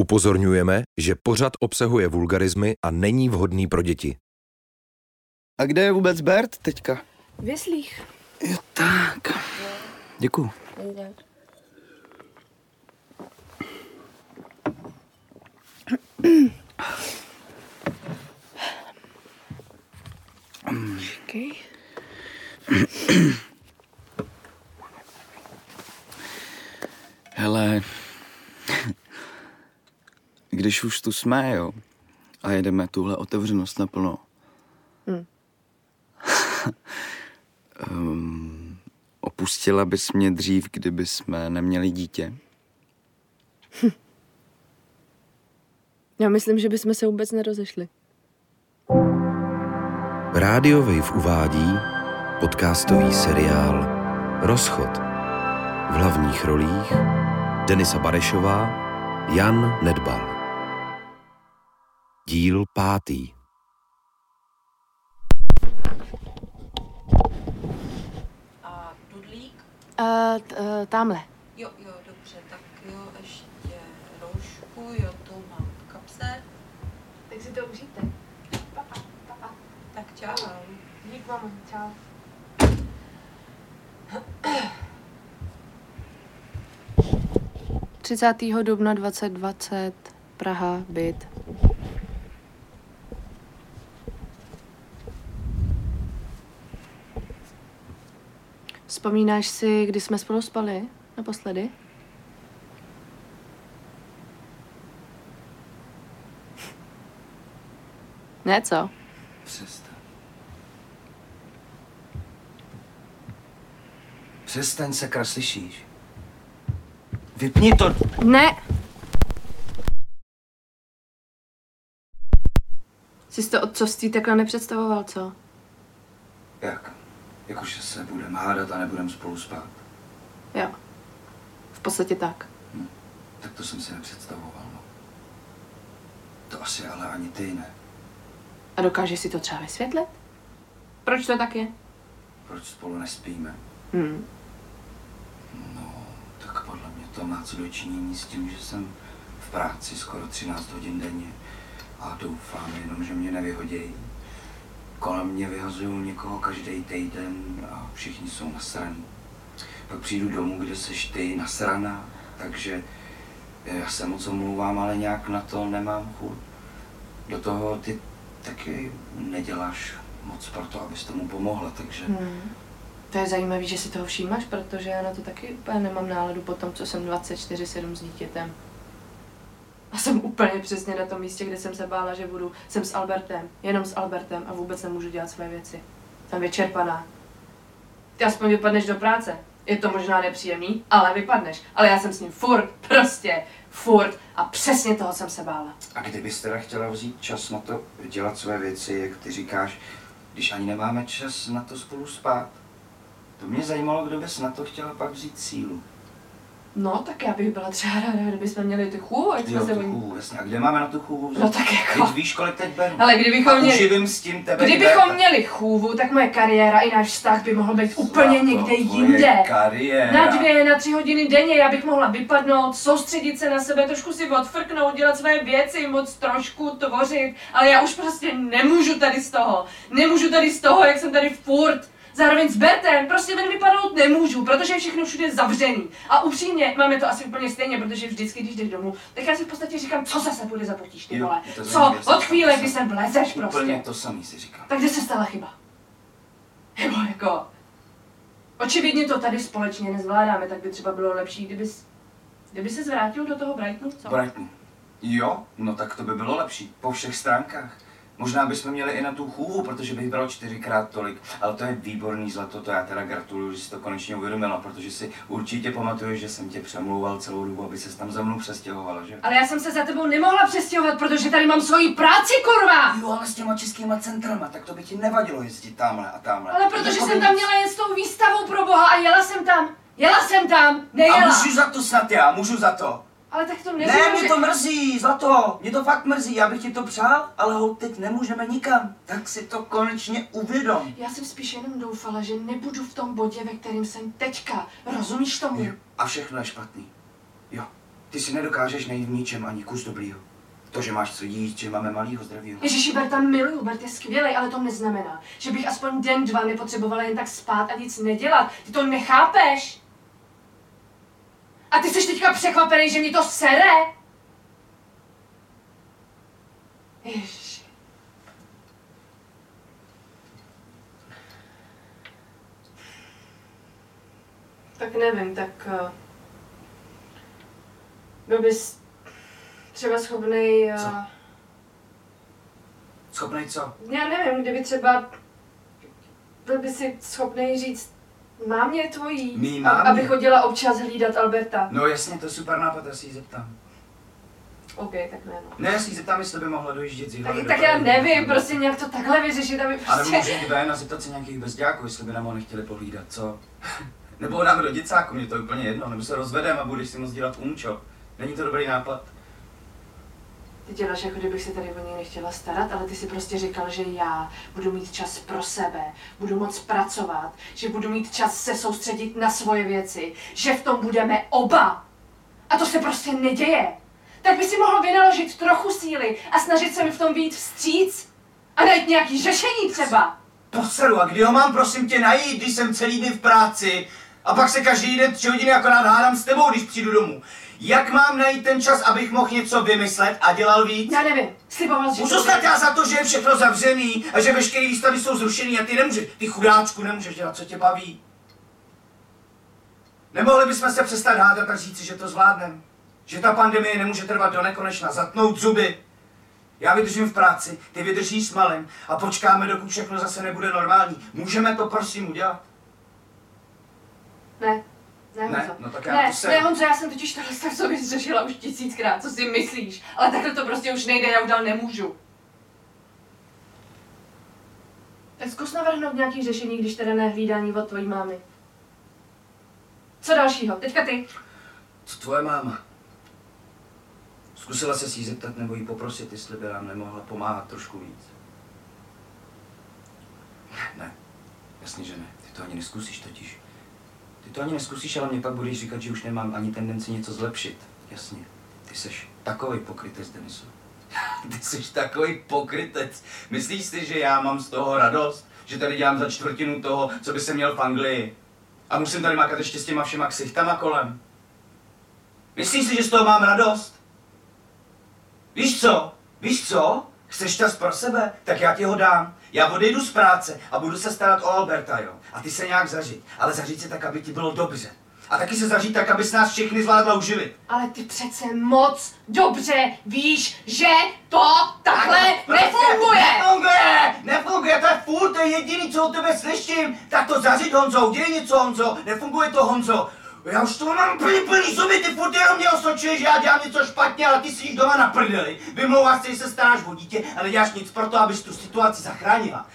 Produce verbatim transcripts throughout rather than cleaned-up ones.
Upozorňujeme, že pořad obsahuje vulgarizmy a není vhodný pro děti. A kde je vůbec Bert teďka? Vyslích. Jo, tak. Děkuju. Okay. Hele, když už tu jsme, jo, a jedeme tuhle otevřenost naplno, hmm. um, opustila bys mě dřív, kdyby jsme neměli dítě? Hm. Já myslím, že bychom se vůbec nerozešli. Radio Wave uvádí podcastový seriál Rozchod. V hlavních rolích Denisa Badešová, Jan Nedbal. Díl pátý. A tudlík? A t- tamhle. Jo, jo, dobře, tak jo, ještě roušku, jo, tu mám v kapse. Tak si to užijte. Pa, pa, pa, pa. Tak čau. Dík, mamo, čau. třicátého dubna dva tisíce dvacet, Praha, byt. Vzpomínáš si, kdy jsme spolu spali naposledy? Ne, co? Přestaň. Přestaň, sakra, slyšíš? Vypni to! Ne! Jsi to otcovství takhle nepředstavoval, co? Jak? Jakože se budeme hádat a nebudeme spolu spát? Jo. V podstatě tak. Hm. Tak to jsem si nepředstavoval, no. To asi ale ani ty ne. A dokážeš si to třeba vysvětlit? Proč to tak je? Proč spolu nespíme? Hm. No, tak podle mě to má co dočinění s tím, že jsem v práci skoro třináct hodin denně a doufám jenom, že mě nevyhodějí. Kolem mě vyhazují někoho každý týden a všichni jsou nasraní. Pak přijdu domů, kde seš ty nasraná, takže já se moc omlouvám, ale nějak na to nemám chuť. Do toho ty taky neděláš moc pro to, abys tomu pomohla, takže... Hmm. To je zajímavé, že si toho všímáš, protože já na to taky úplně nemám náladu po tom, co jsem dvacet čtyři sedm s dítětem. A jsem úplně přesně na tom místě, kde jsem se bála, že budu. Jsem s Albertem, jenom s Albertem a vůbec nemůžu dělat své věci. Jsem vyčerpaná. Ty aspoň vypadneš do práce. Je to možná nepříjemný, ale vypadneš. Ale já jsem s ním furt, prostě furt a přesně toho jsem se bála. A kdybys teda chtěla vzít čas na to dělat své věci, jak ty říkáš, když ani nemáme čas na to spolu spát? To mě zajímalo, kdo bys na to chtěla pak vzít sílu. No, tak já bych byla třeba ráda, kdybychom měli tu chůvu, ať jsme se oni... Jo, jasně. A kde máme na tu chůvu vzít? No tak jako... Teď víš, kolik teď beru. Ale kdybychom měli... s tím tebe... Kdybychom tak... měli chůvu, tak moje kariéra i náš vztah by mohl být úplně Slato, někde jinde. Kariéra. Na dvě, na tři hodiny denně já bych mohla vypadnout, soustředit se na sebe, trošku si odfrknout, dělat své věci, moc trošku tvořit. Ale já už prostě nemůžu tady z toho. Nemůžu tady z toho, jak jsem tady furt. Zároveň s Bertem prostě ven vypadnout nemůžu, protože je všechno všude zavřený. A upřímně, máme to asi úplně stejně, protože vždycky, když jdeš domů, tak já si v podstatě říkám, co se bude za potíž, ty vole. Co? Od chvíle, kdy sem vlezeš prostě. Úplně to samý si říkám. Tak kde se stala chyba? Nebo jako... Očividně to tady společně nezvládáme, tak by třeba bylo lepší, kdyby jsi... Kdyby se zvrátil do toho Brightonu, co? Brightonu. Jo, no tak to by bylo lepší. Po všech stránkách. Možná bychom měli i na tu chůvu, protože bych bral čtyřikrát tolik, ale to je výborný zlato, to já teda gratuluju, že jsi to konečně uvědomila, protože si určitě pamatuješ, že jsem tě přemlouval celou dobu, aby ses tam za mnou přestěhovala, že? Ale já jsem se za tebou nemohla přestěhovat, protože tady mám svoji práci, kurva! Jo, ale s těma českýma centrama, tak to by ti nevadilo jezdit tamhle a tamhle. Ale protože jako jsem by... tam měla jen s tou výstavou pro boha a jela jsem tam, jela jsem tam, nejela. A můžu za to snad já, můžu za to. Ale tak to nemůžu, ne, mě to mrzí, zlato, mě to fakt mrzí, já bych ti to přál, ale ho teď nemůžeme nikam, tak si to konečně uvědom. Já jsem spíš jenom doufala, že nebudu v tom bodě, ve kterém jsem teďka, rozumíš tomu? Jo. A všechno je špatný, jo, Ty si nedokážeš najít v ničem ani kus dobrýho. To, že máš co jít, že máme malýho zdravího. Ježiši, Berta miluju, Bert je skvělej, ale to neznamená, že bych aspoň den, dva nepotřebovala jen tak spát a nic nedělat. Ty to nechápeš? A ty jsi teďka překvapený, že mě to sere? Ježiši. Tak nevím, tak... Byl bys třeba schopnej... Co? Uh... Schopnej co? Já nevím, kdyby třeba... Byl by si schopnej říct, mámě tvojí, Mí mámě. Aby chodila občas hlídat Alberta. No jasně, to super nápad, já si ji zeptám. OK, tak ne, no. Ne, já si ji zeptám, jestli by mohla dojíždět z jího. Tak, tak já nevím, prostě nějak to takhle vyřešit, aby prostě... Ale můžu jít ven a zeptat se nějakých bezdějáků, jestli by nám ho nechtěli pohlídat, co? Nebo dáme do děcáku, mě to je úplně jedno, nebo se rozvedem a budeš si moc dělat umčo. Není to dobrý nápad? Ty děláš, jako kdybych se tady o něj nechtěla starat, ale ty si prostě říkal, že já budu mít čas pro sebe, budu moc pracovat, že budu mít čas se soustředit na svoje věci, že v tom budeme oba. A to se prostě neděje. Tak by si mohl vynaložit trochu síly a snažit se mi v tom vyjít vstříc a najít nějaký řešení třeba. Poseru, a kdy ho mám prosím tě najít, když jsem celý den v práci a pak se každý den tři hodiny akorát hádám s tebou, když přijdu domů. Jak mám najít ten čas, abych mohl něco vymyslet a dělal víc? Já nevím, sliboval, že... Můžu snad já za to, že je všechno zavřený a že veškeré výstavy jsou zrušený a ty nemůžeš, ty chudáčku, nemůžeš dělat, co tě baví. Nemohli bychom se přestat hádat a říci, že to zvládnem. Že ta pandemie nemůže trvat do nekonečna, zatnout zuby. Já vydržím v práci, ty vydržíš s malým a počkáme, dokud všechno zase nebude normální. Můžeme to prosím udělat? Ne. Ne, ne, no tak já ne, to jsem. Ne, Honzo, já jsem totiž tohle stav sobě zřešila už tisíckrát, co si myslíš? Ale takhle to prostě už nejde, já už dál nemůžu. Tak zkus navrhnout nějaký řešení, když teda nehlídání od tvojí mámy. Co dalšího? Teďka ty. Co tvoje máma? Zkusila ses jí zeptat nebo jí poprosit, jestli by nám nemohla pomáhat trošku víc? Ne, jasně, že ne. Ty to ani neskusíš totiž. Ty to ani neskusíš, ale mě pak budeš říkat, že už nemám ani tendenci něco zlepšit. Jasně. Ty seš takovej pokrytec, Deniso. Ty seš takovej pokrytec. Myslíš si, že já mám z toho radost? Že tady dělám za čtvrtinu toho, co by se měl v Anglii? A musím tady makat ještě s těma všema ksichtama kolem? Myslíš si, že z toho mám radost? Víš co? Víš co? Chceš čas pro sebe? Tak já ti ho dám. Já odejdu z práce a budu se starat o Alberta, jo? A ty se nějak zařiď. Ale zařiď se tak, aby ti bylo dobře. A taky se zařiď tak, abys nás všechny zvládla uživit. Ale ty přece moc dobře víš, že to takhle nefunguje! Nefunguje! Nefunguje, to je furt, to je jediný, co o tebe slyším. Tak to zařiď, Honzo, udělej něco, Honzo. Nefunguje to, Honzo. Já už to mám plný, plný zuby, ty furt jenom mě osočuješ, že já dělám něco špatně, ale ty si doma na prdeli. Vymlouváš se, že se staráš o dítě a neděláš nic pro to, abys tu situaci zachránila.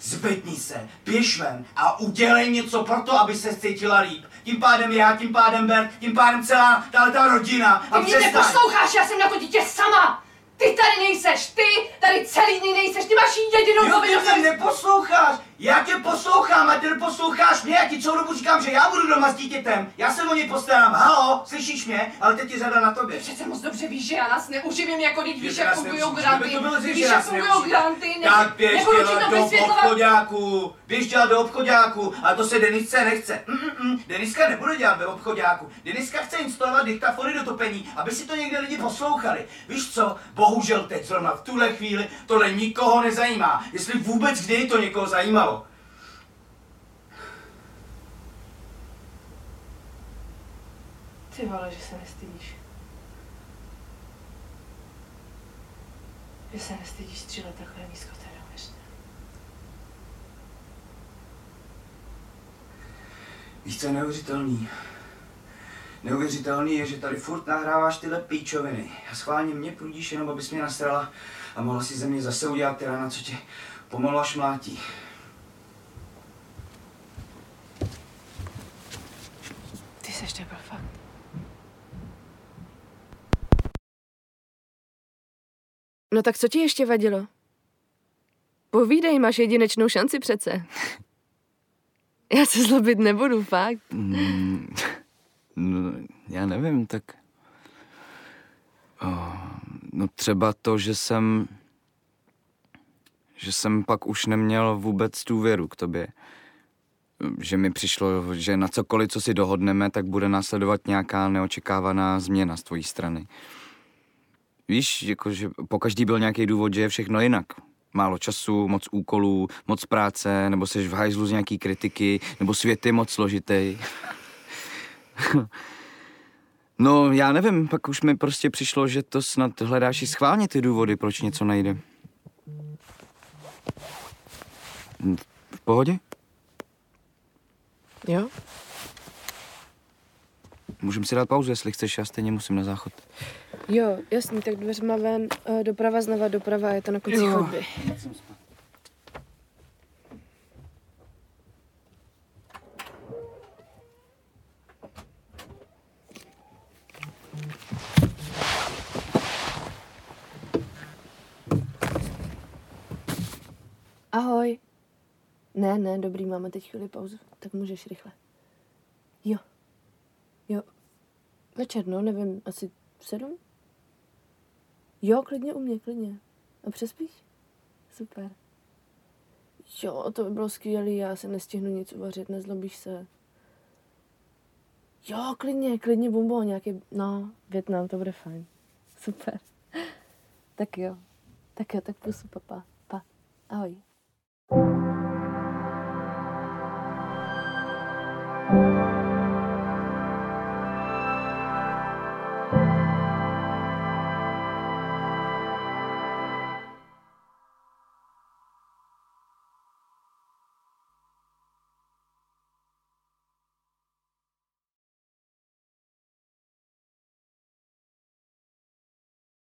Zvedni se, běž ven a udělej něco pro to, aby se cítila líp. Tím pádem já, tím pádem Bert, tím pádem celá tahle ta rodina. A ty mě neposloucháš, já jsem na to dítě sama. Ty tady nejseš, ty tady celý dny nejseš, ty máš jedinou povinnost. Jo, ty mě neposloucháš, já tě poslouchám a ty neposloucháš mě, já ti celou dobu říkám, že já budu doma s dítětem, já se o něj postarám, halo, slyšíš mě, ale teď je řada na tobě. Přece moc dobře víš, že já nás neuživím, jako teď víš, jak fungujou granty, víš, jak fungujou granty, nebudu ti to vysvětlovat. Běž dělat do obchodáku, ale to se Denisce nechce. Mm-mm, Deniska nebude dělat ve obchodáku. Deniska chce instalovat diktafony do topení, aby si to někde lidi poslouchali. Víš co? Bohužel teď zrovna v tuhle chvíli tohle nikoho nezajímá. Jestli vůbec kdy to někoho zajímalo. Ty vole, že se nestydíš. Že se nestydíš střílet takhle nízko teda. Víš, co je neuvěřitelný? Neuvěřitelný je, že tady furt nahráváš tyhle píčoviny. A schválně mě prudíš jenom, abys mě nasrala a mohla si ze mě zase udělat ty rána, co tě pomalu až mlátí. Ty seš debil, fakt. No tak co ti ještě vadilo? Povídej, máš jedinečnou šanci přece. Já se zlobit nebudu, fakt. Mm, no, já nevím, tak... No třeba to, že jsem, že jsem pak už neměl vůbec důvěru k tobě. Že mi přišlo, že na cokoliv, co si dohodneme, tak bude následovat nějaká neočekávaná změna z tvojí strany. Víš, jakože pokaždý byl nějaký důvod, že je všechno jinak. Málo času, moc úkolů, moc práce, nebo seš v hajzlu z nějaký kritiky, nebo svět je moc složitý. No, já nevím, pak už mi prostě přišlo, že to snad hledáš i schválně ty důvody, proč něco nejde. V pohodě? Jo. Můžeme si dát pauzu, jestli chceš, já stejně musím na záchod. Jo, jasný, tak dveřma ven, doprava, znova doprava, je to na konci chodby. Ahoj. Ne, ne, dobrý, máme teď chvíli pauzu, tak můžeš rychle. Jo. Jo. Večer, no, nevím, asi sedm? Jo, klidně u mě, klidně. A přespíš? Super. Jo, to by bylo skvělý, já se nestihnu nic uvařit, nezlobíš se. Jo, klidně, klidně bumbo, nějaký, no, Vietnam, to bude fajn. Super. Tak jo. Tak jo, tak pusu, papa. Pa. Ahoj.